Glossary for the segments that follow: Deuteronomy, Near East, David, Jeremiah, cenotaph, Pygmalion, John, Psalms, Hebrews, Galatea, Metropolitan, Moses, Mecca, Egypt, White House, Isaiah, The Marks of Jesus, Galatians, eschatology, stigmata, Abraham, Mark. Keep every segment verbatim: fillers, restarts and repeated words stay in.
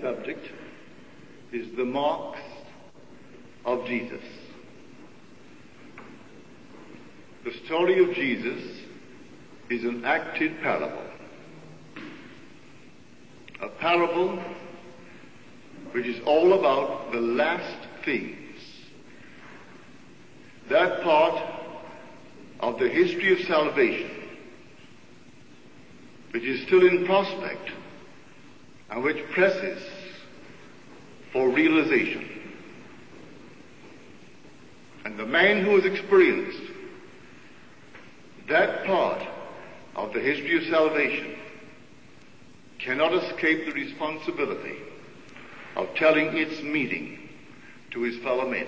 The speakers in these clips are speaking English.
Subject is the marks of Jesus. The story of Jesus is an acted parable, a parable which is all about the last things, that part of the history of salvation which is still in prospect and which presses for realization. And the man who has experienced that part of the history of salvation cannot escape the responsibility of telling its meaning to his fellow men.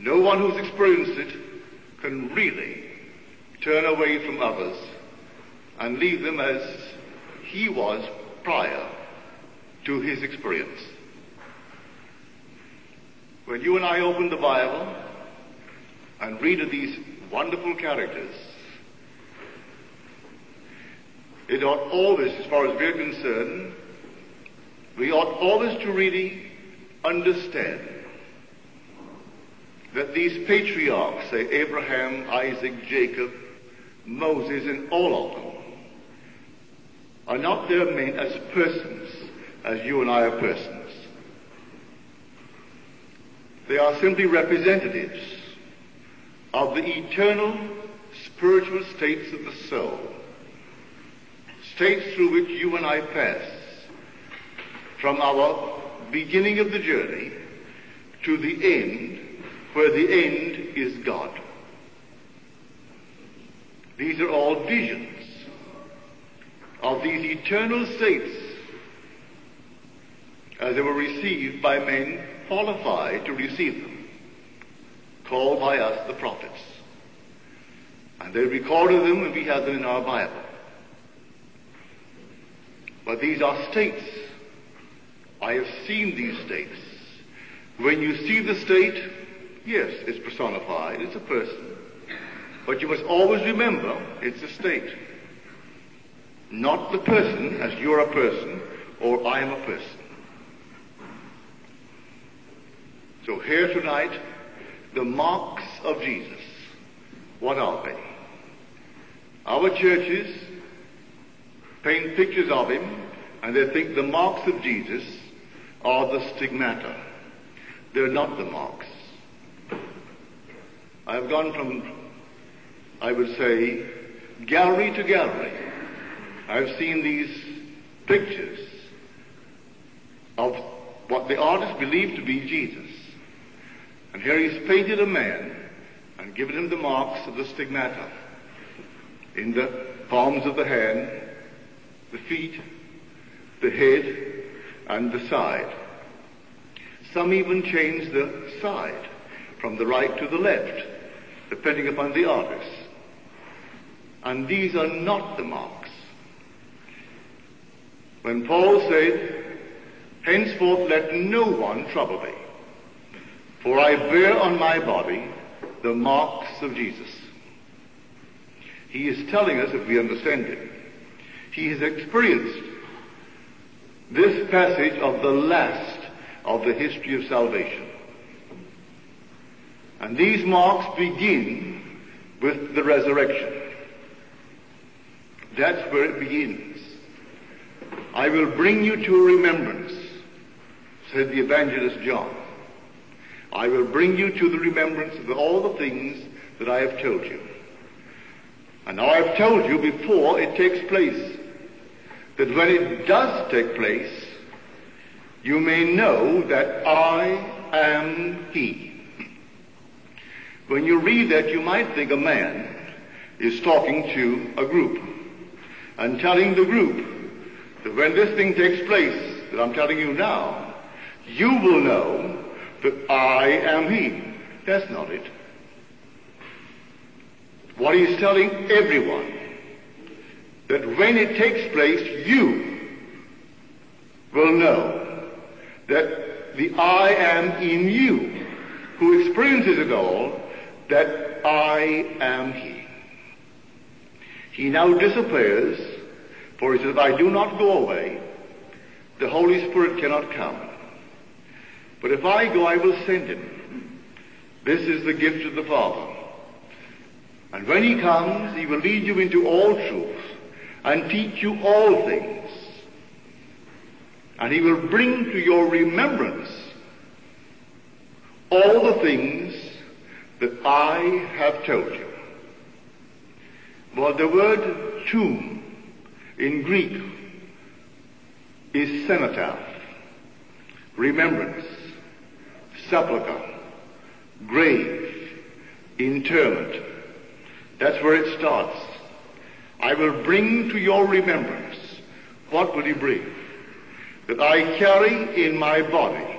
No one who's experienced it can really turn away from others and leave them as he was prior to his experience. When you and I open the Bible and read of these wonderful characters, it ought always, as far as we're concerned, we ought always to really understand that these patriarchs, say Abraham, Isaac, Jacob, Moses, and all of them, are not there meant as persons, as you and I are persons. They are simply representatives of the eternal spiritual states of the soul, states through which you and I pass from our beginning of the journey to the end, where the end is God. These are all visions of these eternal states as they were received by men qualified to receive them, called by us the prophets. And they recorded them, and we have them in our Bible. But these are states. I have seen these states. When you see the state, yes, it's personified, it's a person. But you must always remember it's a state. Not the person as you're a person or I am a person. So here tonight, the marks of Jesus. What are they? Our churches paint pictures of him, and they think the marks of Jesus are the stigmata. They're not the marks. I've gone from, I would say, gallery to gallery. I've seen these pictures of what the artist believed to be Jesus. And here he's painted a man and given him the marks of the stigmata in the palms of the hand, the feet, the head, and the side. Some even change the side from the right to the left, depending upon the artist. And these are not the marks. When Paul said, henceforth let no one trouble me, for I bear on my body the marks of Jesus. He is telling us, if we understand it, he has experienced this passage of the last of the history of salvation. And these marks begin with the resurrection. That's where it begins. I will bring you to remembrance, said the evangelist John. I will bring you to the remembrance of all the things that I have told you. And now I have told you before it takes place, that when it does take place, you may know that I am he. When you read that, you might think a man is talking to a group and telling the group that when this thing takes place that I'm telling you now, you will know that I am he. That's not it. What he's telling everyone, that when it takes place, you will know that the I am in you who experiences it all that I am he. He now disappears, for he says, if I do not go away, the Holy Spirit cannot come. But if I go, I will send him. This is the gift of the Father. And when he comes, he will lead you into all truth and teach you all things. And he will bring to your remembrance all the things that I have told you. Well, the word tomb in Greek is cenotaph, remembrance, sepulchre, grave, interment. That's where it starts. I will bring to your remembrance. What will he bring? That I carry in my body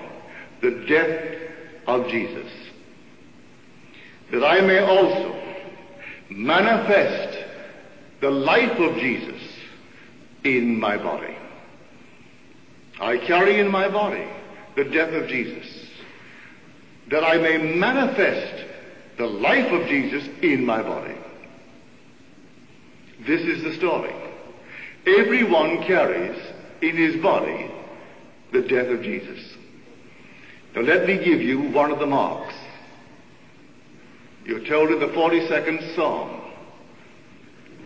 the death of Jesus, that I may also manifest the life of Jesus in my body. I carry in my body the death of Jesus, that I may manifest the life of Jesus in my body. This is the story. Everyone carries in his body the death of Jesus. Now let me give you one of the marks. You're told in the forty-second Psalm.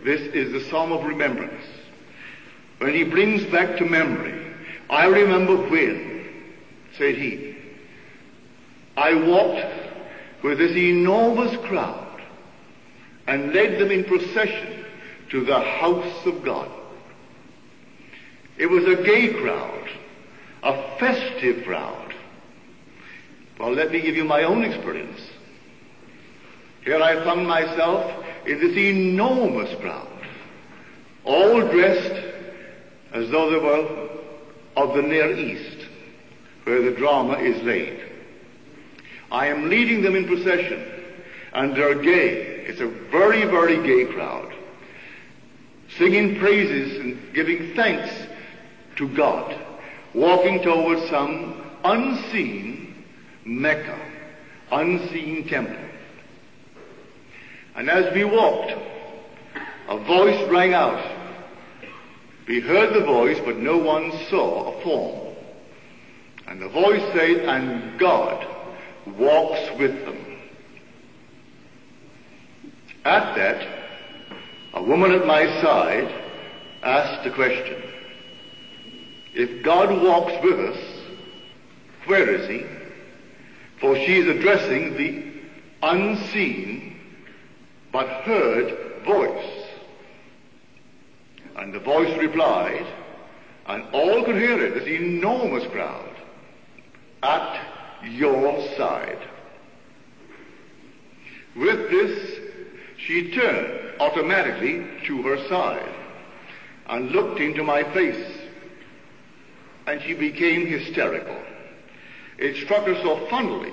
This is the Psalm of Remembrance. When he brings back to memory, I remember when, said he, I walked with this enormous crowd and led them in procession to the house of God. It was a gay crowd, a festive crowd. Well, let me give you my own experience. Here I found myself in this enormous crowd, all dressed as though they were of the Near East, where the drama is laid. I am leading them in procession, and they're gay. It's a very, very gay crowd, singing praises and giving thanks to God, walking towards some unseen Mecca, unseen temple. And as we walked, a voice rang out. We heard the voice, but no one saw a form. And the voice said, and God walks with them. At that, a woman at my side asked the question, if God walks with us, where is he? For she is addressing the unseen but heard voice. And the voice replied, and all could hear it, this enormous crowd, at your side. With this, she turned automatically to her side and looked into my face, and she became hysterical. It struck her so funnily.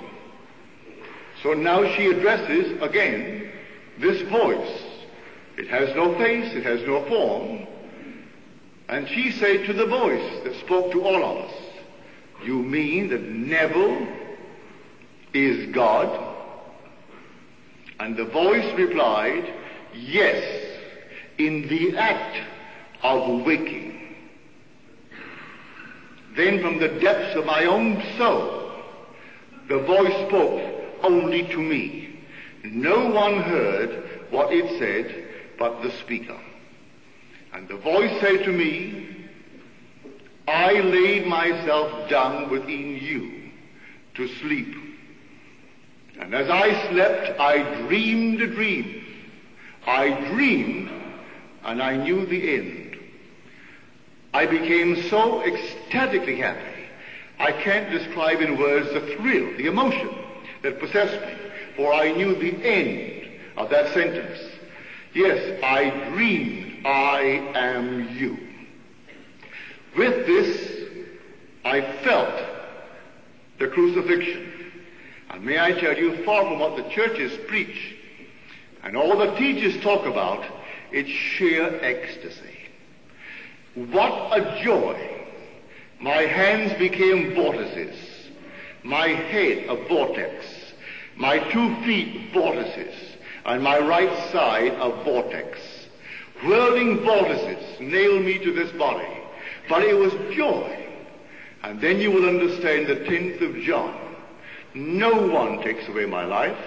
So now she addresses again this voice. It has no face, it has no form. And she said to the voice that spoke to all of us, you mean that Neville is God? And the voice replied, yes, in the act of waking. Then from the depths of my own soul, the voice spoke only to me. No one heard what it said but the speaker. And the voice said to me, I laid myself down within you to sleep. And as I slept, I dreamed a dream. I dreamed, and I knew the end. I became so ecstatically happy, I can't describe in words the thrill, the emotion that possessed me. For I knew the end of that sentence. Yes, I dreamed I am you. With this, I felt the crucifixion. And may I tell you, far from what the churches preach and all the teachers talk about, it's sheer ecstasy. What a joy! My hands became vortices, my head a vortex. My two feet, vortices, and my right side, a vortex. Whirling vortices nailed me to this body, but it was joy. And then you will understand the tenth of John. No one takes away my life.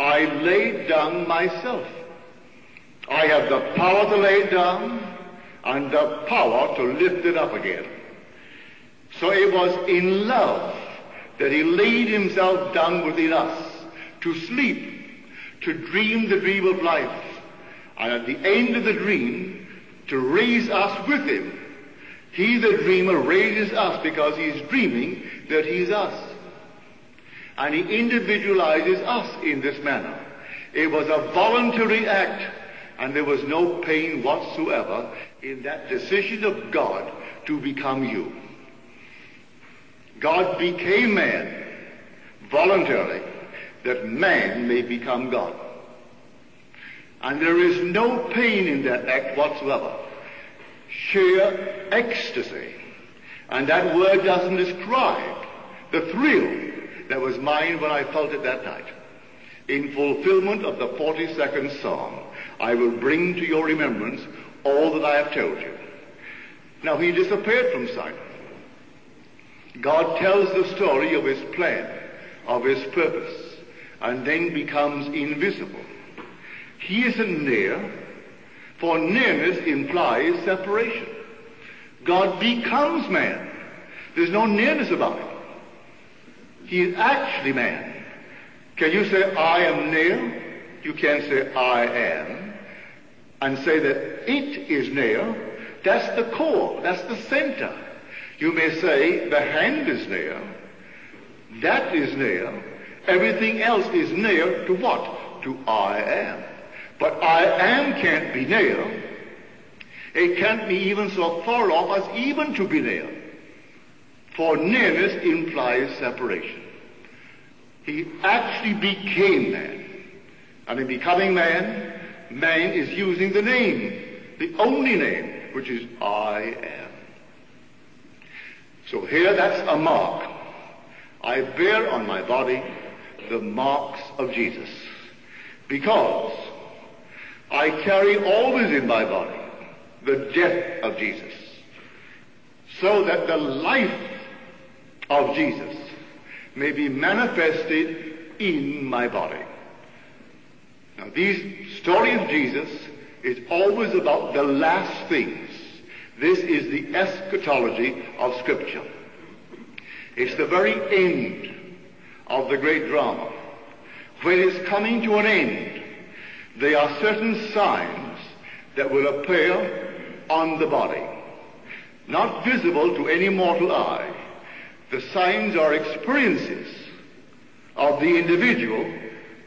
I laid down myself. I have the power to lay it down and the power to lift it up again. So it was in love that he laid himself down within us to sleep, to dream the dream of life, and at the end of the dream to raise us with him. He, the dreamer, raises us because he is dreaming that he is us. And he individualizes us in this manner. It was a voluntary act, and there was no pain whatsoever in that decision of God to become you. God became man voluntarily, that man may become God. And there is no pain in that act whatsoever. Sheer ecstasy. And that word doesn't describe the thrill that was mine when I felt it that night. In fulfillment of the forty-second Psalm, I will bring to your remembrance all that I have told you. Now he disappeared from sight. God tells the story of his plan, of his purpose, and then becomes invisible. He isn't near, for nearness implies separation. God becomes man. There's no nearness about him. He is actually man. Can you say, I am near? You can't say, I am, and say that it is near. That's the core. That's the center. You may say, the hand is near. That is near. Everything else is near to what? To I am. But I am can't be near. It can't be even so far off as even to be near. For nearness implies separation. He actually became man. And in becoming man, man is using the name, the only name, which is I am. So here, that's a mark. I bear on my body the marks of Jesus, because I carry always in my body the death of Jesus, so that the life of Jesus may be manifested in my body. Now, the story of Jesus is always about the last things. This is the eschatology of Scripture. It's the very end of the great drama. When it's coming to an end, there are certain signs that will appear on the body, not visible to any mortal eye. The signs are experiences of the individual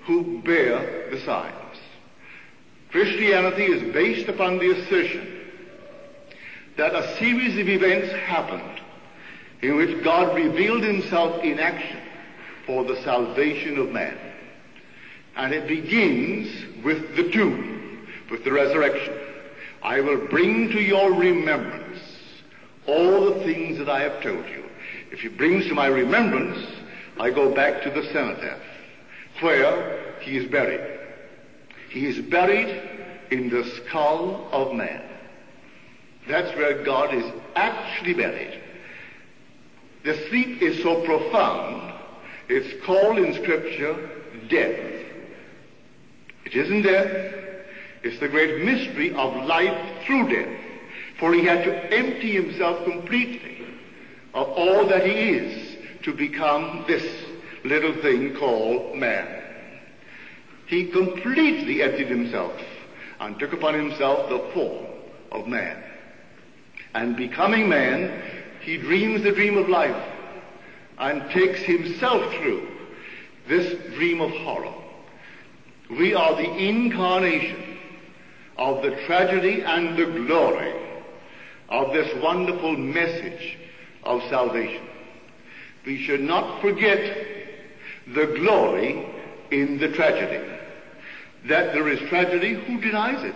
who bear the signs. Christianity is based upon the assertion that a series of events happened in which God revealed himself in action for the salvation of man. And it begins with the tomb, with the resurrection. I will bring to your remembrance all the things that I have told you. If it brings to my remembrance, I go back to the cenotaph, where he is buried. He is buried in the skull of man. That's where God is actually buried. The sleep is so profound, it's called in Scripture death. It isn't death. It's the great mystery of life through death. For he had to empty himself completely of all that he is to become this little thing called man. He completely emptied himself and took upon himself the form of man. And becoming man, he dreams the dream of life and takes himself through this dream of horror. We are the incarnation of the tragedy and the glory of this wonderful message of salvation. We should not forget the glory in the tragedy. That there is tragedy, who denies it?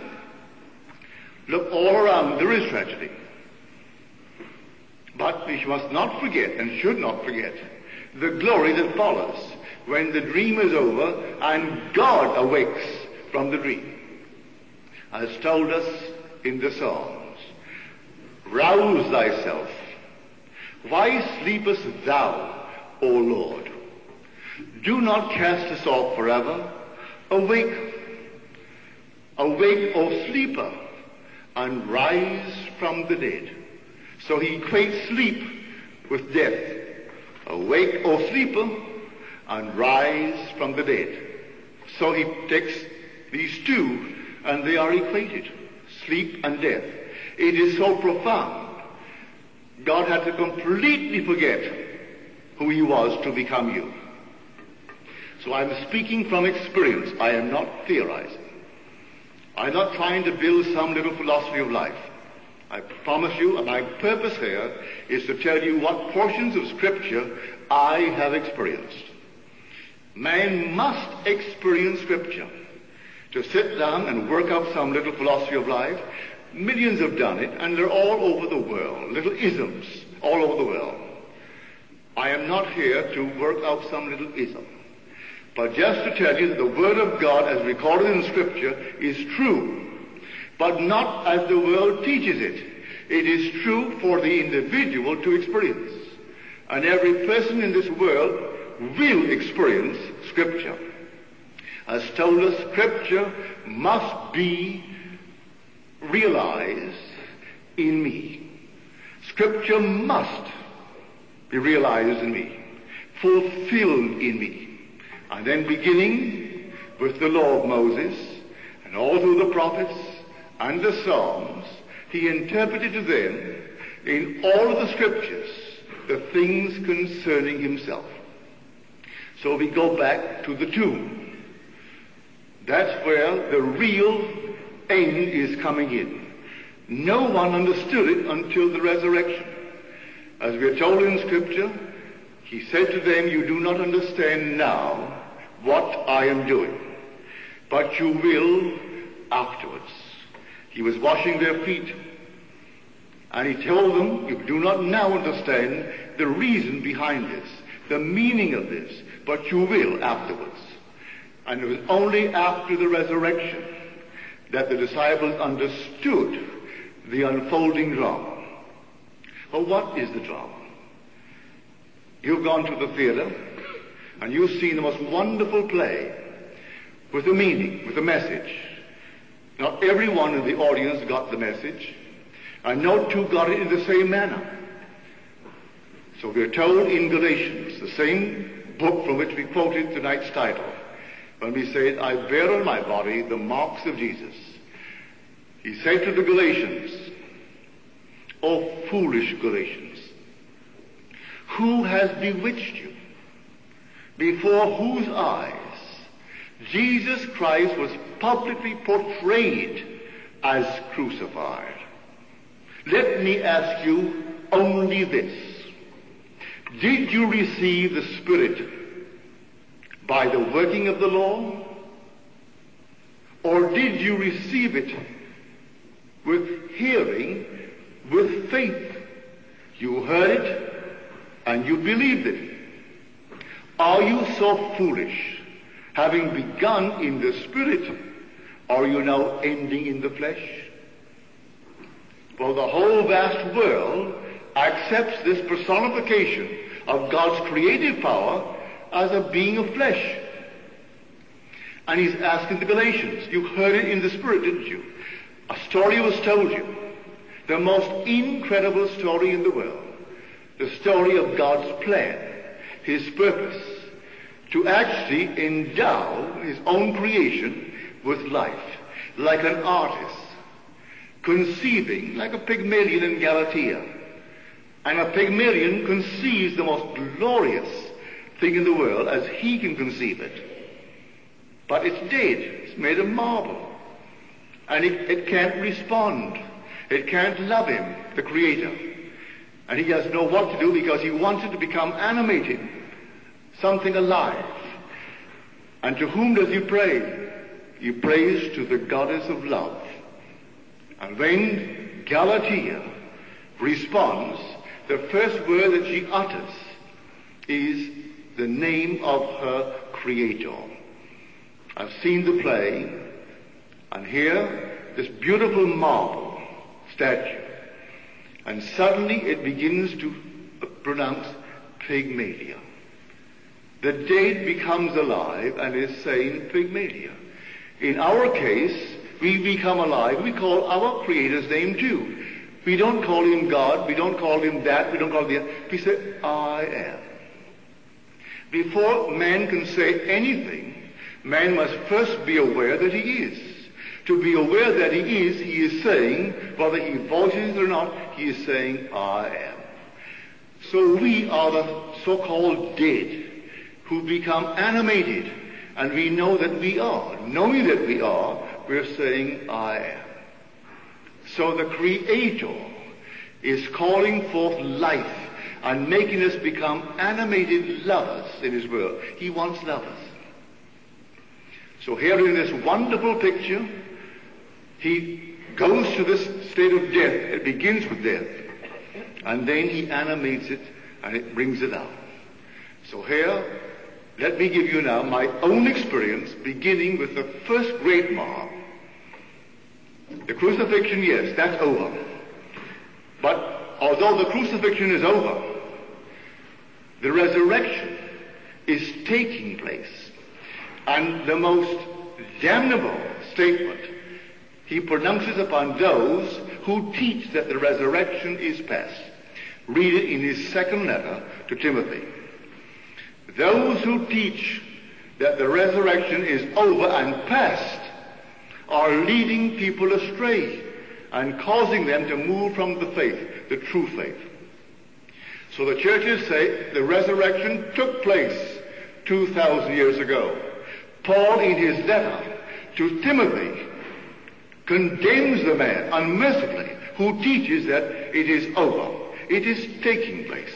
Look all around, there is tragedy. But we must not forget, and should not forget, the glory that follows. when the dream is over and God awakes from the dream. As told us in the Psalms, rouse thyself. Why sleepest thou, O Lord? Do not cast us off forever. Awake, awake, O sleeper, and rise from the dead. So he equates sleep with death. Awake, O sleeper, and rise from the dead. So he takes these two and they are equated, sleep and death. It is so profound. God had to completely forget who he was to become you. So I'm speaking from experience. I am not theorizing. I'm not trying to build some little philosophy of life. I promise you, and my purpose here is to tell you what portions of Scripture I have experienced. Man must experience Scripture. To sit down and work out some little philosophy of life, millions have done it, and they're all over the world, little isms all over the world. I am not here to work out some little ism, but just to tell you that the Word of God as recorded in Scripture is true, but not as the world teaches it. It is true for the individual to experience. And every person in this world will experience Scripture. As told us, Scripture must be realized in me. Scripture must be realized in me, fulfilled in me. And then beginning with the law of Moses and all through the prophets, and the Psalms, he interpreted to them in all of the Scriptures the things concerning himself. So we go back to the tomb. That's where the real end is coming in. No one understood it until the resurrection. As we are told in Scripture, he said to them, you do not understand now what I am doing, but you will afterwards. He was washing their feet, and he told them, you do not now understand the reason behind this, the meaning of this, but you will afterwards. And it was only after the resurrection that the disciples understood the unfolding drama. Well, what is the drama? You've gone to the theater, and you've seen the most wonderful play with a meaning, with a message. Not everyone in the audience got the message, and no two got it in the same manner. So we're told in Galatians, the same book from which we quoted tonight's title, when we said, I bear on my body the marks of Jesus. He said to the Galatians, O foolish Galatians, who has bewitched you? Before whose eyes Jesus Christ was publicly portrayed as crucified. Let me ask you only this. Did you receive the Spirit by the working of the law? Or did you receive it with hearing, with faith? You heard it and you believed it. Are you so foolish? Having begun in the Spirit, are you now ending in the flesh? Well, the whole vast world accepts this personification of God's creative power as a being of flesh. And he's asking the Galatians, you heard it in the Spirit, didn't you? A story was told you, the most incredible story in the world, the story of God's plan, his purpose, to actually endow his own creation with life, like an artist, conceiving like a Pygmalion in Galatea. And a Pygmalion conceives the most glorious thing in the world as he can conceive it. But it's dead, it's made of marble, and it, it can't respond, it can't love him, the Creator. And he doesn't know what to do because he wanted to become animated, something alive. And to whom does he pray? He prays to the goddess of love. And when Galatea responds, the first word that she utters is the name of her creator. I've seen the play, and here, this beautiful marble statue, and suddenly it begins to pronounce Pygmalion. The dead becomes alive and is saying Pygmalion. In our case, we become alive. We call our Creator's name too. We don't call him God. We don't call him that. We don't call him the other. We say, I am. Before man can say anything, man must first be aware that he is. To be aware that he is, he is saying, whether he voices it or not, he is saying, I am. So we are the so-called dead who become animated, and we know that we are. Knowing that we are, we're saying, I am. So the Creator is calling forth life and making us become animated lovers in his world. He wants lovers. So here in this wonderful picture, he goes to this state of death. It begins with death. And then he animates it, and it brings it out. So here, let me give you now my own experience, beginning with the first great mark. The crucifixion, yes, that's over. But although the crucifixion is over, the resurrection is taking place. And the most damnable statement he pronounces upon those who teach that the resurrection is past. Read it in his second letter to Timothy. Those who teach that the resurrection is over and past are leading people astray and causing them to move from the faith, the true faith. So the churches say the resurrection took place two thousand years ago. Paul, in his letter to Timothy, condemns the man unmercifully who teaches that it is over. It is taking place.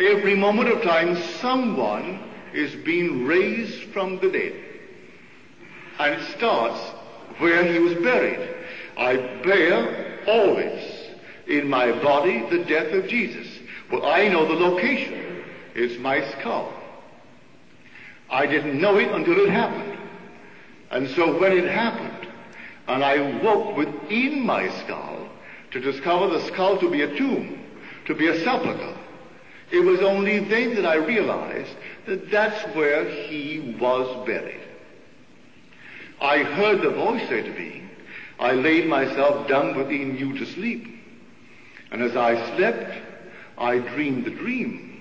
Every moment of time, someone is being raised from the dead. And it starts where he was buried. I bear always in my body the death of Jesus. Well, I know the location. It's my skull. I didn't know it until it happened. And so when it happened, and I woke within my skull to discover the skull to be a tomb, to be a sepulchre, it was only then that I realized that that's where he was buried. I heard the voice say to me, I laid myself down within you to sleep. And as I slept, I dreamed the dream.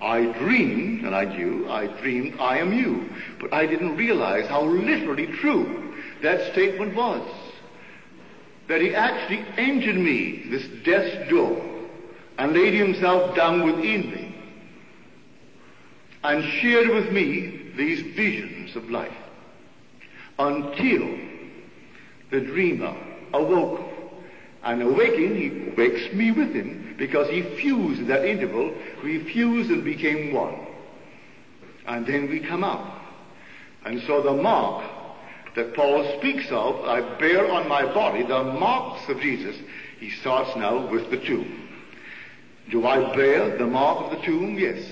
I dreamed, and I knew, I dreamed I am you. But I didn't realize how literally true that statement was. That he actually entered me, this death's door, and laid himself down within me, and shared with me these visions of life, until the dreamer awoke. And awaking, he wakes me with him, because he fused in that interval, we fused and became one. And then we come up. And so the mark that Paul speaks of, I bear on my body the marks of Jesus, he starts now with the tomb. Do I bear the mark of the tomb? Yes.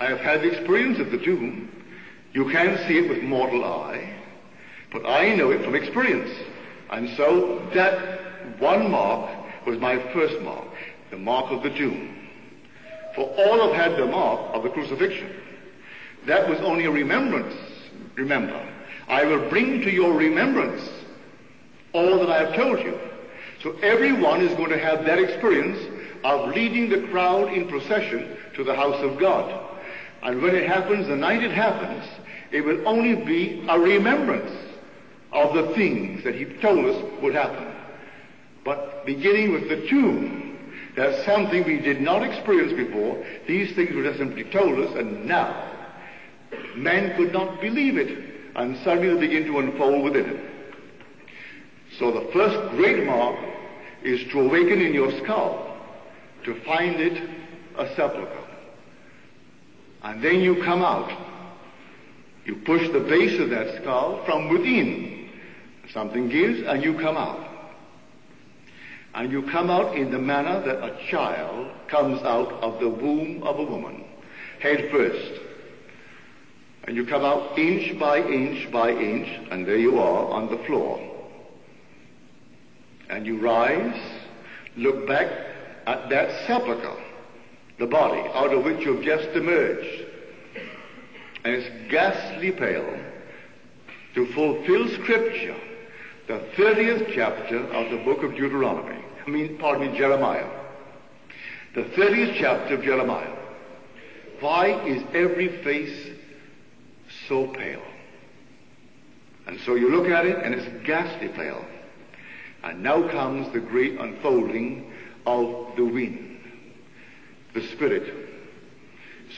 I have had the experience of the tomb. You can't see it with mortal eye, but I know it from experience. And so that one mark was my first mark, the mark of the tomb. For all have had the mark of the crucifixion. That was only a remembrance. Remember, I will bring to your remembrance all that I have told you. So everyone is going to have that experience of leading the crowd in procession to the house of God. And when it happens, the night it happens, it will only be a remembrance of the things that he told us would happen. But beginning with the tomb, there's something we did not experience before. These things were just simply told us, and now man could not believe it, and suddenly they begin to unfold within him. So the first great mark is to awaken in your skull, to find it a sepulchre. And then you come out. You push the base of that skull from within. Something gives, and you come out. and you come out in the manner that a child comes out of the womb of a woman, head first. And you come out inch by inch by inch, and there you are on the floor. And you rise, look back at that sepulchre, the body out of which you've just emerged. And it's ghastly pale to fulfill Scripture, the thirtieth chapter of the book of Deuteronomy. I mean, pardon me, Jeremiah. The thirtieth chapter of Jeremiah. Why is every face so pale? And so you look at it, and it's ghastly pale. And now comes the great unfolding of the wind, the Spirit.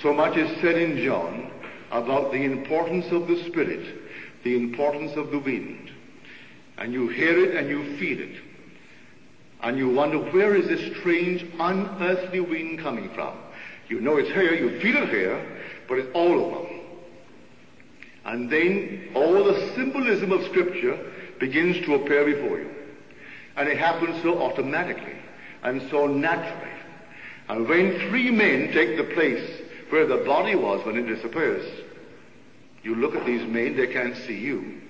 So much is said in John about the importance of the Spirit, the importance of the wind. And you hear it and you feel it. And you wonder, where is this strange, unearthly wind coming from? You know it's here, you feel it here, but it's all over. And then all the symbolism of Scripture begins to appear before you. And it happens so automatically and so naturally. And when three men take the place where the body was when it disappears, you look at these men, they can't see you.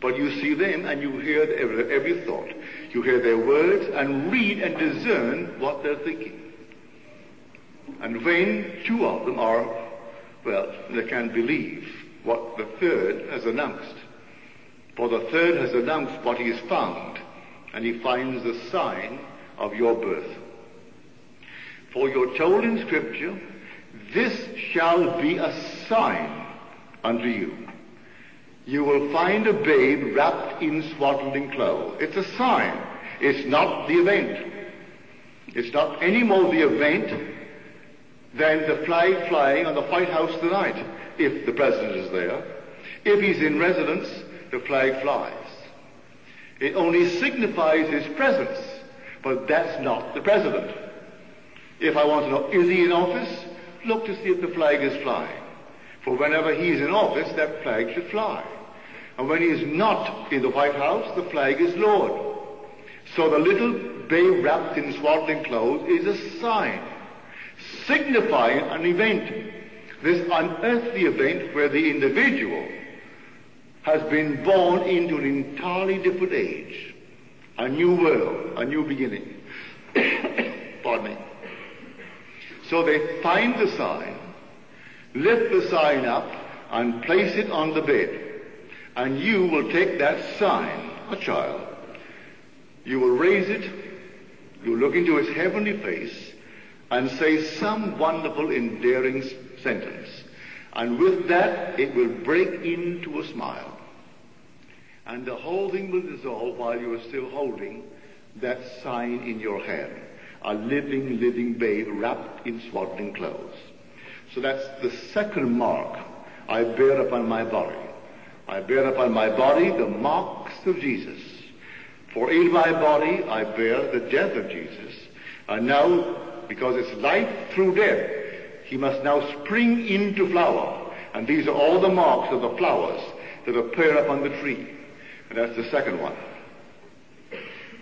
But you see them and you hear every, every thought. You hear their words and read and discern what they're thinking. And when two of them are, well, they can't believe what the third has announced. For the third has announced what he has found, and he finds the sign of your birth. For you're told in Scripture, this shall be a sign unto you. You will find a babe wrapped in swaddling clothes. It's a sign. It's not the event. It's not any more the event than the flag flying on the White House tonight, if the president is there. If he's in residence, the flag flies. It only signifies his presence, but that's not the president. If I want to know, is he in office? Look to see if the flag is flying. For whenever he's in office, that flag should fly. And when he's not in the White House, the flag is lowered. So the little babe wrapped in swaddling clothes is a sign, signifying an event. This unearthly event where the individual has been born into an entirely different age, a new world, a new beginning. Pardon me. So they find the sign, lift the sign up, and place it on the bed. And you will take that sign, a child. You will raise it, you look into its heavenly face, and say some wonderful, endearing sentence. And with that, it will break into a smile. And the whole thing will dissolve while you are still holding that sign in your hand. A living, living babe wrapped in swaddling clothes. So that's the second mark I bear upon my body. I bear upon my body the marks of Jesus. For in my body I bear the death of Jesus. And now, because it's life through death, he must now spring into flower. And these are all the marks of the flowers that appear upon the tree. And that's the second one.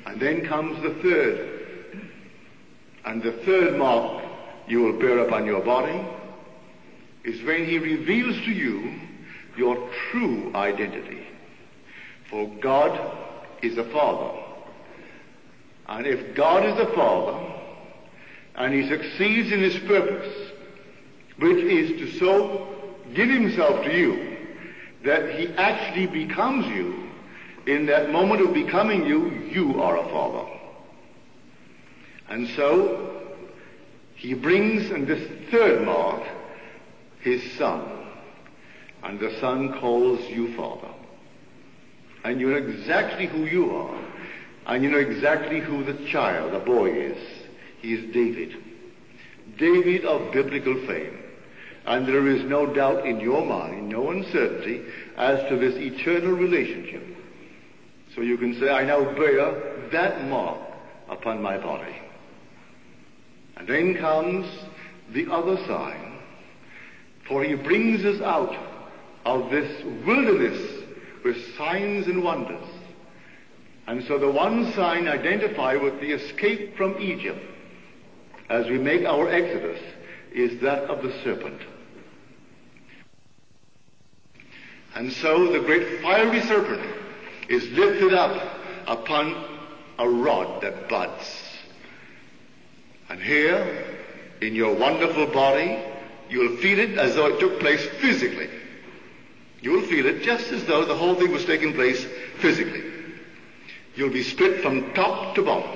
And then comes the third. And the third mark you will bear upon your body is when he reveals to you your true identity. For God is a Father. And if God is a Father, and he succeeds in his purpose, which is to so give himself to you that he actually becomes you, in that moment of becoming you, you are a Father. And so, he brings in this third mark his Son, and the Son calls you Father. And you know exactly who you are, and you know exactly who the child, the boy is. He is David, David of biblical fame. And there is no doubt in your mind, no uncertainty, as to this eternal relationship. So you can say, I now bear that mark upon my body. And then comes the other sign, for he brings us out of this wilderness with signs and wonders And so the one sign identified with the escape from Egypt as we make our exodus is that of the serpent. And so the great fiery serpent is lifted up upon a rod that buds. And here, in your wonderful body, you'll feel it as though it took place physically. You'll feel it just as though the whole thing was taking place physically. You'll be split from top to bottom.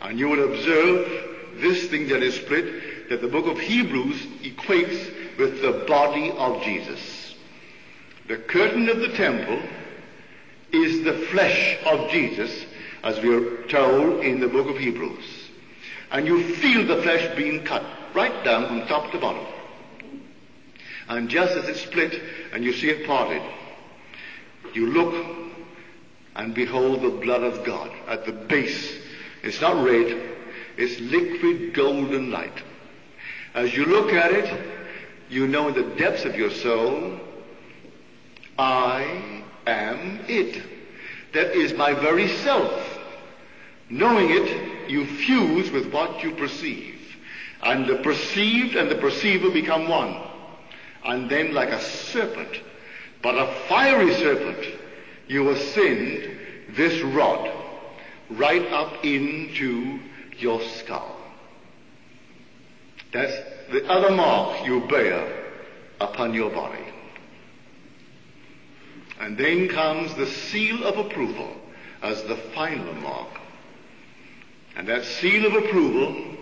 And you will observe this thing that is split, that the book of Hebrews equates with the body of Jesus. The curtain of the temple is the flesh of Jesus, as we are told in the book of Hebrews. And you feel the flesh being cut right down from top to bottom. And just as it's split and you see it parted, you look and behold the blood of God at the base. It's not red, it's liquid golden light. As you look at it, you know in the depths of your soul, I am it. That is my very self. Knowing it, you fuse with what you perceive. And the perceived and the perceiver become one. And then like a serpent, but a fiery serpent, you ascend this rod right up into your skull. That's the other mark you bear upon your body. And then comes the seal of approval as the final mark. And that seal of approval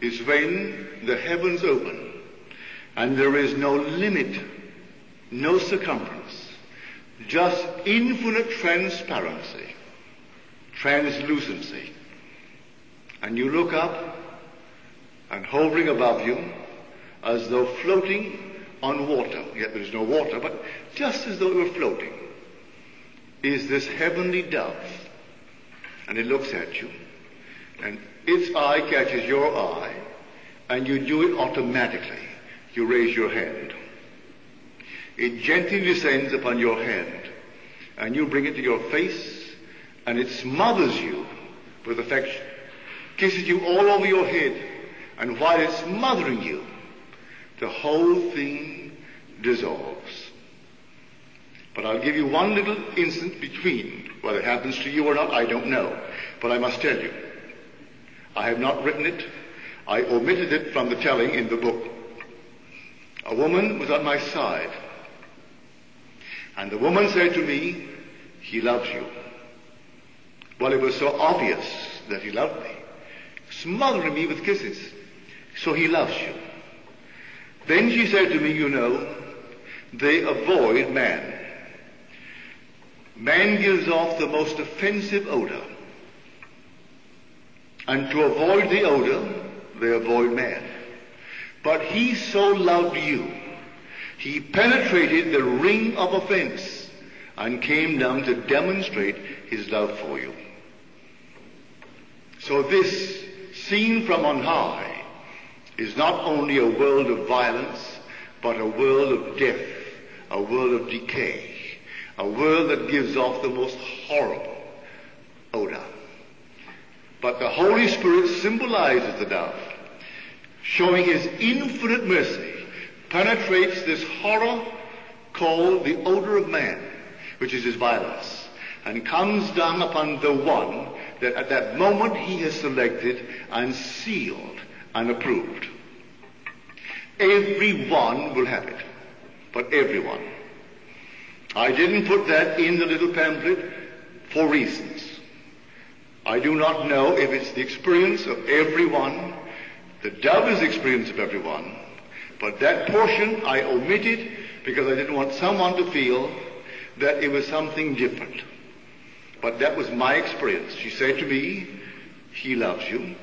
is when the heavens open and there is no limit, no circumference, just infinite transparency, translucency. And you look up and hovering above you as though floating on water, yet there's no water, but just as though it were floating, is this heavenly dove. And it looks at you, and its eye catches your eye, and you do it automatically. You raise your hand. It gently descends upon your hand, and you bring it to your face, and it smothers you with affection, kisses you all over your head, and while it's smothering you, the whole thing dissolves. But I'll give you one little instant between. Whether it happens to you or not, I don't know. But I must tell you, I have not written it. I omitted it from the telling in the book. A woman was on my side. And the woman said to me, "He loves you." Well, it was so obvious that he loved me, smothering me with kisses. So he loves you. Then she said to me, "You know, they avoid man. Man gives off the most offensive odor. And to avoid the odor, they avoid man. But he so loved you, he penetrated the ring of offense and came down to demonstrate his love for you." So this, seen from on high, is not only a world of violence, but a world of death, a world of decay, a world that gives off the most horrible odor. But the Holy Spirit symbolizes the dove, showing his infinite mercy, penetrates this horror called the odor of man, which is his violence, and comes down upon the one that at that moment he has selected and sealed and approved. Everyone will have it, but everyone. I didn't put that in the little pamphlet for reasons. I do not know if it's the experience of everyone. The dove is the experience of everyone, but that portion I omitted because I didn't want someone to feel that it was something different. But that was my experience. She said to me, "He loves you."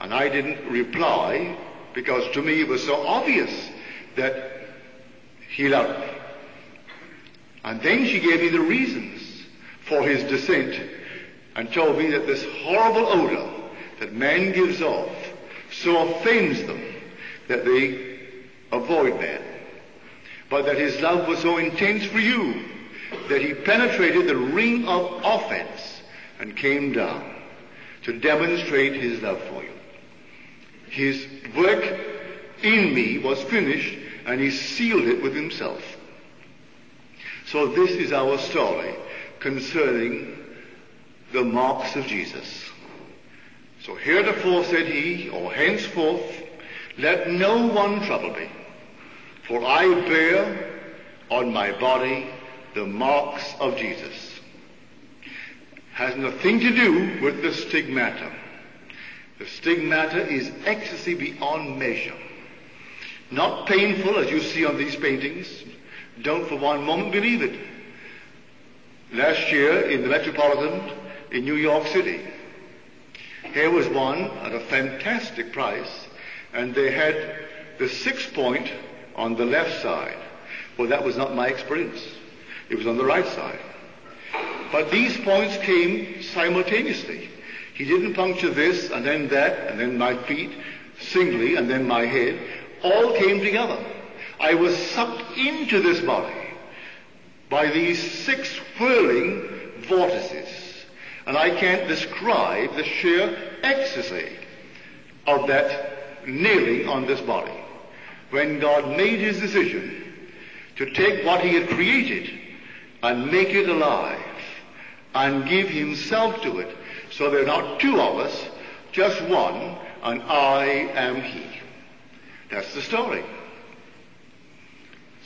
And I didn't reply because to me it was so obvious that he loved me. And then she gave me the reasons for his descent and told me that this horrible odor that man gives off so offends them that they avoid man. But that his love was so intense for you that he penetrated the ring of offense and came down to demonstrate his love for you. His work in me was finished, and he sealed it with himself. So this is our story concerning the marks of Jesus. So heretofore, said he, or henceforth, let no one trouble me, for I bear on my body the marks of Jesus. Has nothing to do with the stigmata. The stigmata is ecstasy beyond measure. Not painful, as you see on these paintings. Don't for one moment believe it. Last year in the Metropolitan in New York City, here was one at a fantastic price, and they had the sixth point on the left side. Well, that was not my experience. It was on the right side. But these points came simultaneously. He didn't puncture this, and then that, and then my feet, singly, and then my head. All came together. I was sucked into this body by these six whirling vortices. And I can't describe the sheer ecstasy of that kneeling on this body. When God made his decision to take what he had created and make it alive and give himself to it. So there are not two of us, just one, and I am he. That's the story.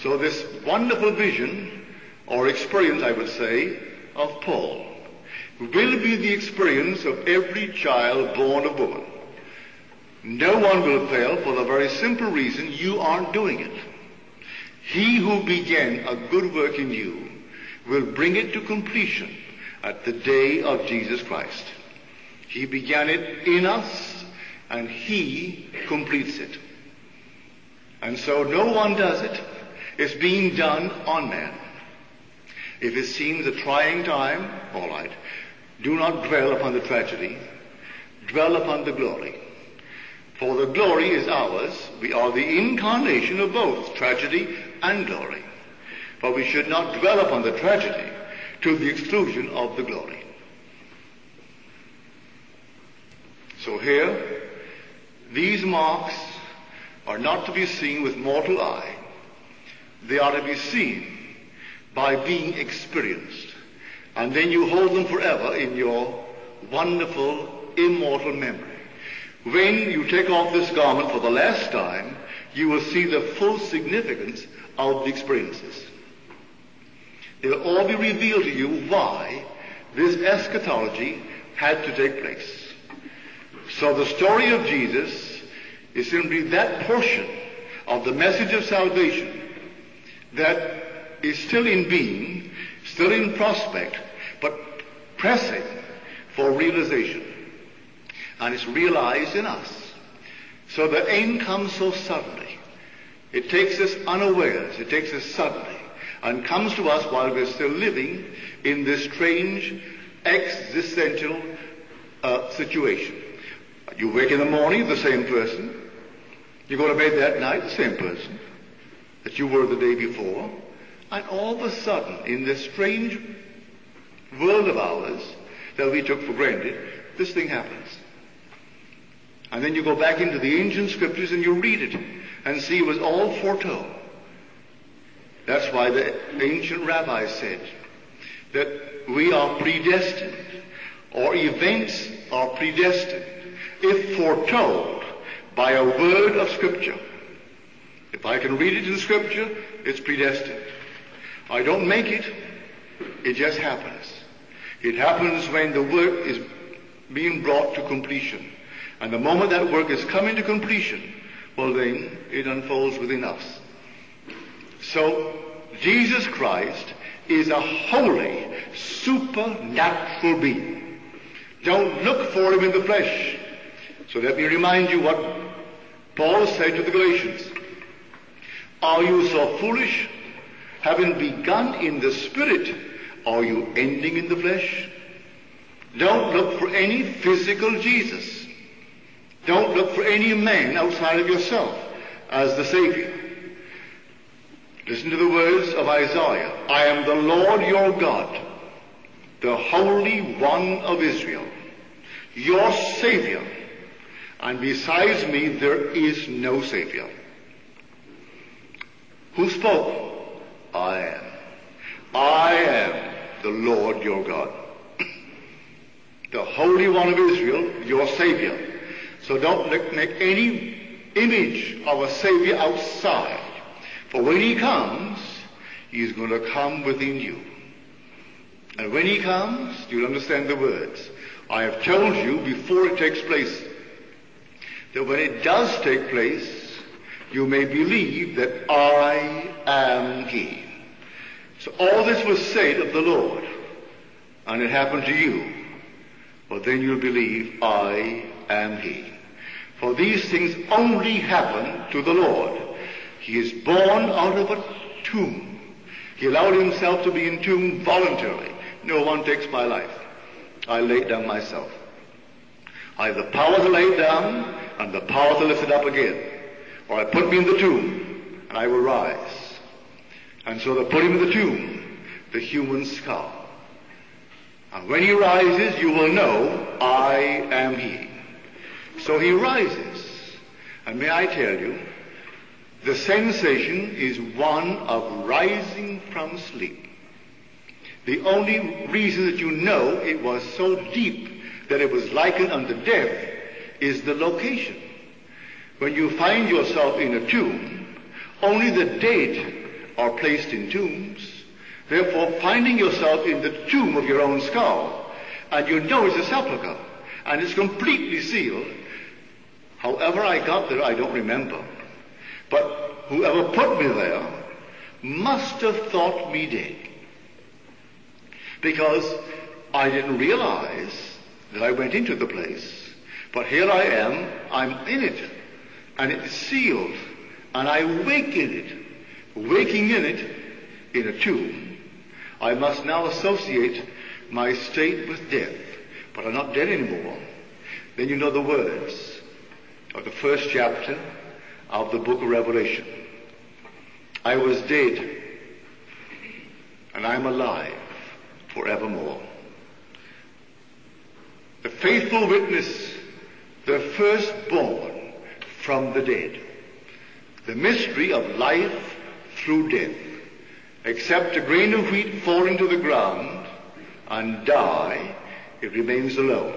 So this wonderful vision, or experience, I would say, of Paul, will be the experience of every child born of woman. No one will fail for the very simple reason you aren't doing it. He who began a good work in you will bring it to completion at the day of Jesus Christ. He began it in us, and he completes it. And so no one does it. It's being done on man. If it seems a trying time, all right, do not dwell upon the tragedy. Dwell upon the glory. For the glory is ours. We are the incarnation of both tragedy and glory. But we should not dwell upon the tragedy to the exclusion of the glory. So here, these marks are not to be seen with mortal eye. They are to be seen by being experienced. And then you hold them forever in your wonderful, immortal memory. When you take off this garment for the last time, you will see the full significance of the experiences. It will all be revealed to you why this eschatology had to take place. So the story of Jesus is simply that portion of the message of salvation that is still in being, still in prospect, but pressing for realization. And it's realized in us. So the end comes so suddenly. It takes us unawares. It takes us suddenly. And comes to us while we're still living in this strange, existential uh, situation. You wake in the morning, the same person. You go to bed that night, the same person that you were the day before. And all of a sudden, in this strange world of ours that we took for granted, this thing happens. And then you go back into the ancient scriptures and you read it and see it was all foretold. That's why the ancient rabbis said that we are predestined, or events are predestined, if foretold by a word of Scripture. If I can read it in Scripture, it's predestined. I don't make it. It just happens. It happens when the work is being brought to completion. And the moment that work is coming to completion, well then, it unfolds within us. So, Jesus Christ is a holy, supernatural being. Don't look for him in the flesh. So let me remind you what Paul said to the Galatians. Are you so foolish? Having begun in the Spirit, are you ending in the flesh? Don't look for any physical Jesus. Don't look for any man outside of yourself as the Savior. Listen to the words of Isaiah. I am the Lord your God. the Holy One of Israel, your Savior, and besides me there is no Savior. Who spoke? I am. I am the Lord your God. The Holy One of Israel, your Savior. So don't make any image of a Savior outside. For when He comes, He's going to come within you. And when He comes, you'll understand the words. I have told you before it takes place, that when it does take place, you may believe that I am He. So all this was said of the Lord, and it happened to you. But then you'll believe I am He. For these things only happen to the Lord. He is born out of a tomb. He allowed Himself to be entombed voluntarily. No one takes my life. I lay it down myself. I have the power to lay it down and the power to lift it up again. Or I put me in the tomb and I will rise. And so they put Him in the tomb, the human skull. And when He rises, you will know I am He. So He rises. And may I tell you, the sensation is one of rising from sleep. The only reason that you know it was so deep that it was likened unto death is the location. When you find yourself in a tomb, only the dead are placed in tombs. Therefore, finding yourself in the tomb of your own skull, and you know it's a sepulchre, and it's completely sealed. However I got there, I don't remember. But whoever put me there must have thought me dead. Because I didn't realize that I went into the place. But here I am, I'm in it. And it's sealed. And I wake in it. Waking in it, in a tomb, I must now associate my state with death. But I'm not dead anymore. Then you know the words of the first chapter of the book of Revelation. I was dead, and I'm alive forevermore. The faithful witness, the firstborn from the dead. The mystery of life through death. Except a grain of wheat fall into the ground and die, it remains alone.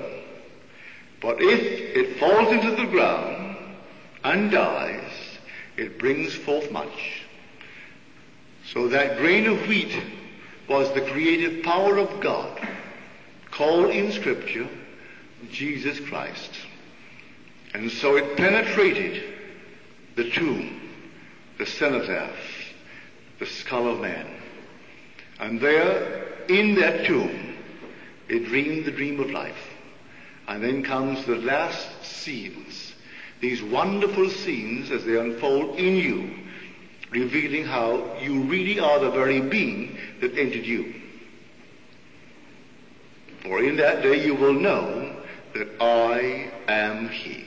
But if it falls into the ground and dies, it brings forth much. So that grain of wheat was the creative power of God, called in Scripture Jesus Christ. And so it penetrated the tomb, the cenotaph, the skull of man. And there, in that tomb, it dreamed the dream of life. And then comes the last scenes, these wonderful scenes as they unfold in you, revealing how you really are the very being that entered you. For in that day you will know that I am He.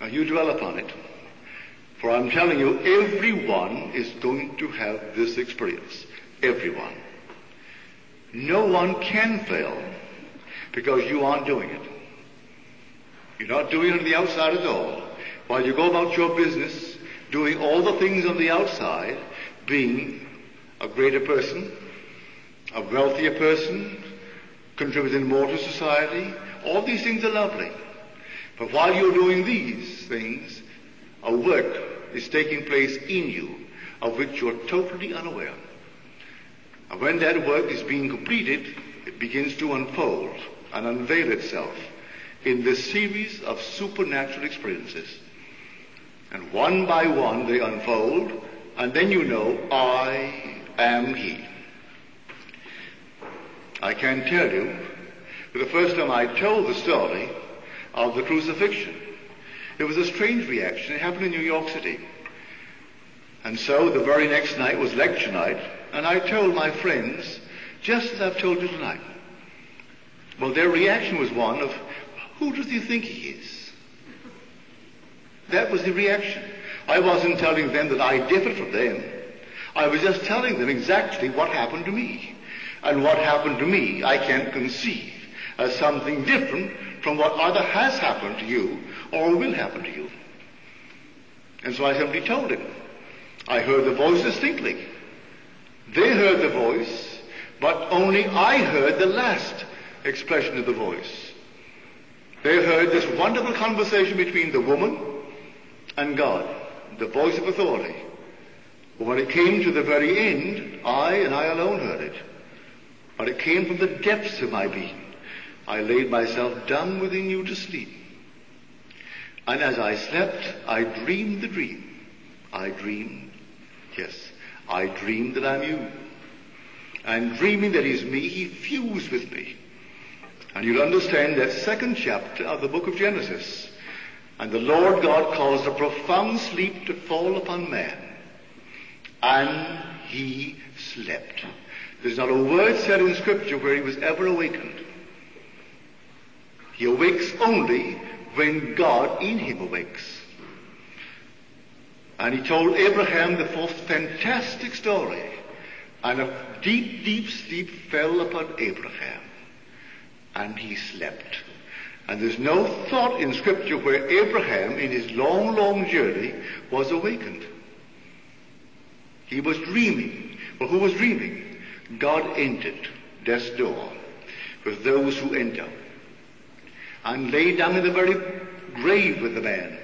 Now you dwell upon it. For I'm telling you, everyone is going to have this experience. Everyone. No one can fail because you aren't doing it. You're not doing it on the outside at all. While you go about your business, doing all the things on the outside, being a greater person, a wealthier person, contributing more to society, all these things are lovely. But while you're doing these things, a work is taking place in you of which you're totally unaware. And when that work is being completed, it begins to unfold and unveil itself in this series of supernatural experiences. And one by one they unfold, and then you know, I am He. I can tell you that the first time I told the story of the crucifixion, it was a strange reaction. It happened in New York City. And so the very next night was lecture night, and I told my friends, just as I've told you tonight. Well, their reaction was one of, who does he think he is? That was the reaction. I wasn't telling them that I differed from them. I was just telling them exactly what happened to me. And what happened to me, I can conceive as something different from what either has happened to you or will happen to you. And so I simply told him. I heard the voice distinctly. They heard the voice, but only I heard the last expression of the voice. They heard this wonderful conversation between the woman and God, the voice of authority. But when it came to the very end, I and I alone heard it. But it came from the depths of my being. I laid myself dumb within you to sleep. And as I slept, I dreamed the dream. I dreamed, yes, I dreamed that I'm you. And dreaming that he's me, he fused with me. And you'll understand that second chapter of the book of Genesis. And the Lord God caused a profound sleep to fall upon man. And he slept. There's not a word said in Scripture where he was ever awakened. He awakes only when God in him awakes. And he told Abraham the fourth fantastic story. And a deep, deep sleep fell upon Abraham. And he slept. And there's no thought in Scripture where Abraham, in his long, long journey, was awakened. He was dreaming. Well, who was dreaming? God entered death's door with those who enter. And lay down in the very grave with the man.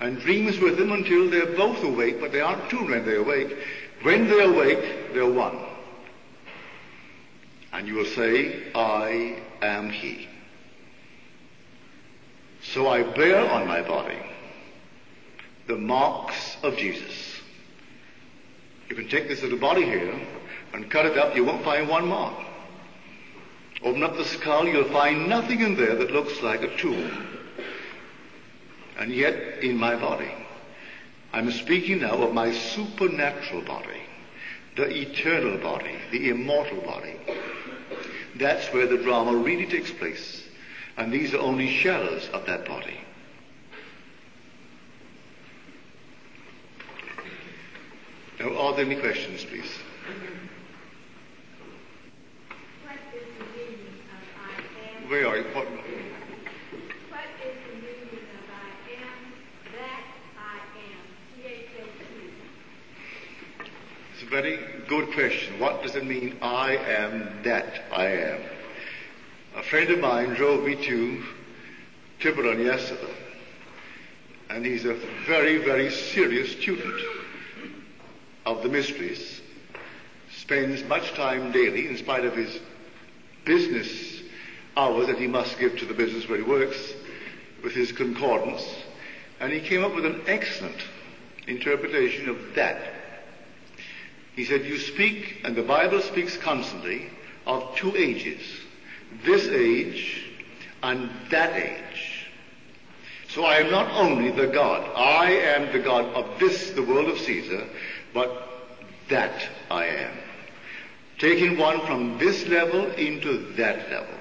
And dreams with him until they're both awake, but they aren't two when they awake. When they awake, they're one. And you will say, I am he. So I bear on my body the marks of Jesus. You can take this little body here and cut it up, you won't find one mark. Open up the skull, you'll find nothing in there that looks like a tomb. And yet, in my body, I'm speaking now of my supernatural body, the eternal body, the immortal body. That's where the drama really takes place. And these are only shadows of that body. Now, are there any questions, please? What is the meaning of I am? Where are you? What? Very good question. What does it mean, I am that I am? A friend of mine drove me to Tiburon yesterday, and he's a very, very serious student of the mysteries, spends much time daily, in spite of his business hours that he must give to the business where he works, with his concordance, and he came up with an excellent interpretation of that. He said, you speak, and the Bible speaks constantly, of two ages. This age and that age. So I am not only the God. I am the God of this, the world of Caesar, but that I am. Taking one from this level into that level.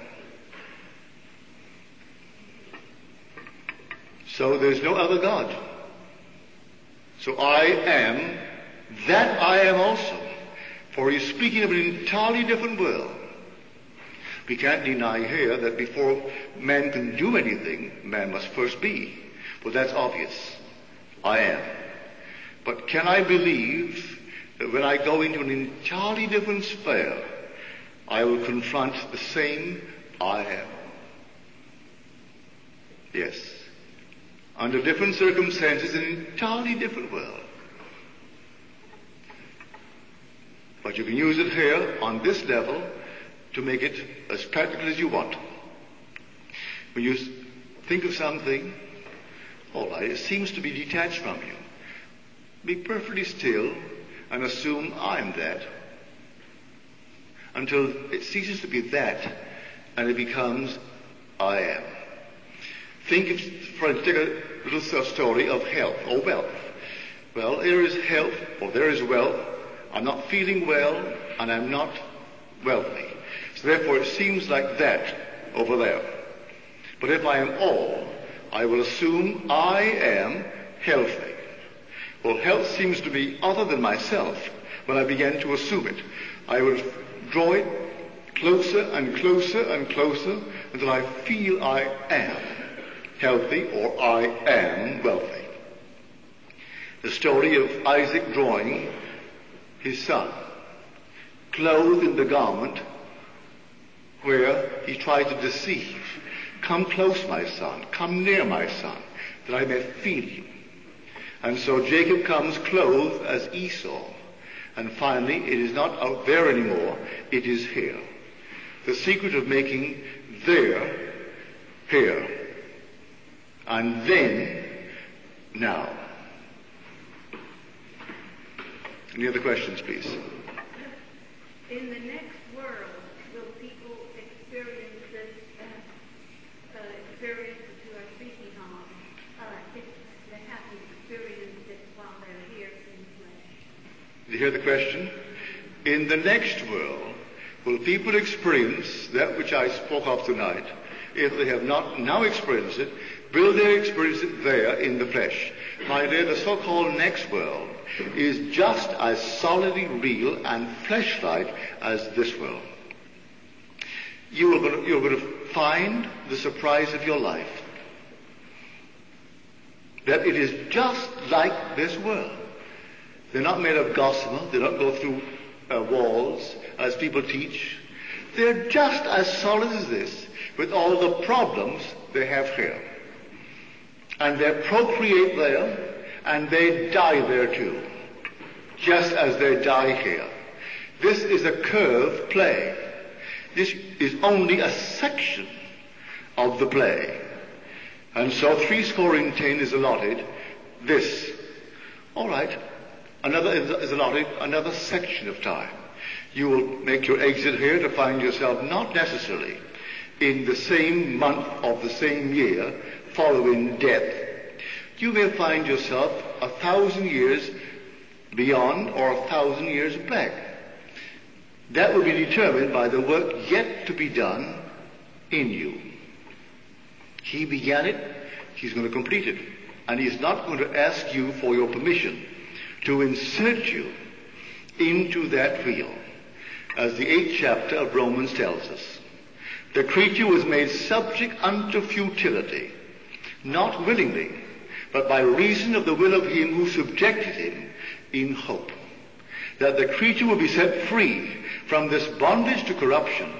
So there's no other God. So I am that I am also, for he's speaking of an entirely different world. We can't deny here that before man can do anything, man must first be. Well, that's obvious. I am. But can I believe that when I go into an entirely different sphere, I will confront the same I am? Yes. Under different circumstances, an entirely different world. But you can use it here, on this level, to make it as practical as you want. When you think of something, all right, it seems to be detached from you. Be perfectly still and assume I'm that, until it ceases to be that and it becomes I am. Think of, for take a little story of health or wealth. Well, here is health, or there is wealth. I'm not feeling well, and I'm not wealthy. So therefore it seems like that over there. But if I am all, I will assume I am healthy. Well, health seems to be other than myself, when I began to assume it. I would draw it closer and closer and closer until I feel I am healthy or I am wealthy. The story of Isaac drawing his son, clothed in the garment where he tried to deceive. Come close, my son. Come near, my son, that I may feel you. And so Jacob comes clothed as Esau. And finally, it is not out there anymore. It is here. The secret of making there, here, and then, now. Any other questions, please? In the next world, will people experience this uh, uh, experience that you are speaking of? Uh, it's the happy experience while they're here in flesh. Did you hear the question? In the next world, will people experience that which I spoke of tonight? If they have not now experienced it, will they experience it there in the flesh? My dear, the so-called next world is just as solidly real and flesh-like as this world. You are going to, you're going to find the surprise of your life, that it is just like this world. They're not made of gossamer. They don't go through uh, walls as people teach. They're just as solid as this, with all the problems they have here. And they procreate there, and they die there too, just as they die here. This is a curved play. This is only a section of the play. And so three score in ten is allotted this. All right, another is allotted another section of time. You will make your exit here to find yourself not necessarily in the same month of the same year following death. You may find yourself a thousand years beyond or a thousand years back. That will be determined by the work yet to be done in you. He began it, he's going to complete it, and he's not going to ask you for your permission to insert you into that wheel, as the eighth chapter of Romans tells us. The creature was made subject unto futility, not willingly, but by reason of the will of him who subjected him, in hope that the creature will be set free from this bondage to corruption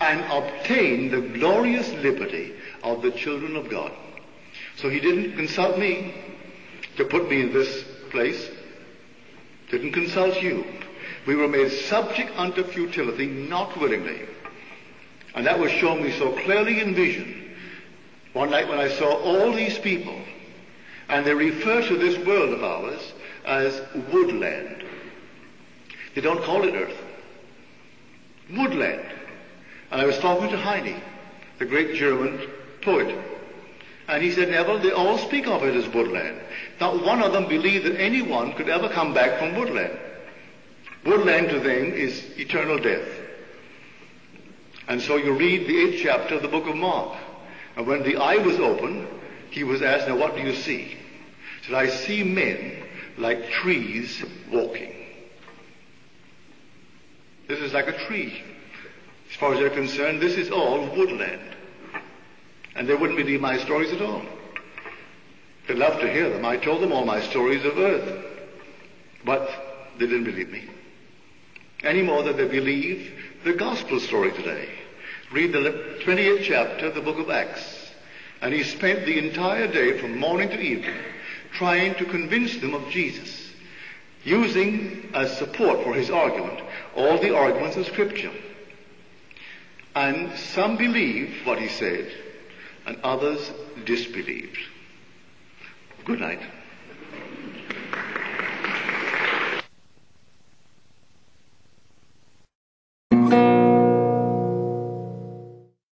and obtain the glorious liberty of the children of God. So he didn't consult me to put me in this place, didn't consult you. We were made subject unto futility, not willingly. And that was shown me so clearly in vision one night when I saw all these people, and they refer to this world of ours as woodland. They don't call it earth. Woodland. And I was talking to Heine, the great German poet, and he said, Neville, they all speak of it as woodland. Not one of them believed that anyone could ever come back from woodland. Woodland to them is eternal death. And so you read the eighth chapter of the book of Mark. And when the eye was opened, he was asked, now what do you see? He said, I see men like trees walking. This is like a tree. As far as they're concerned, this is all woodland. And they wouldn't believe my stories at all. They loved to hear them. I told them all my stories of earth. But they didn't believe me, any more than they believe the gospel story today. Read the twenty-eighth chapter of the book of Acts. And he spent the entire day from morning to evening trying to convince them of Jesus, using as support for his argument all the arguments of Scripture. And some believed what he said, and others disbelieved. Good night.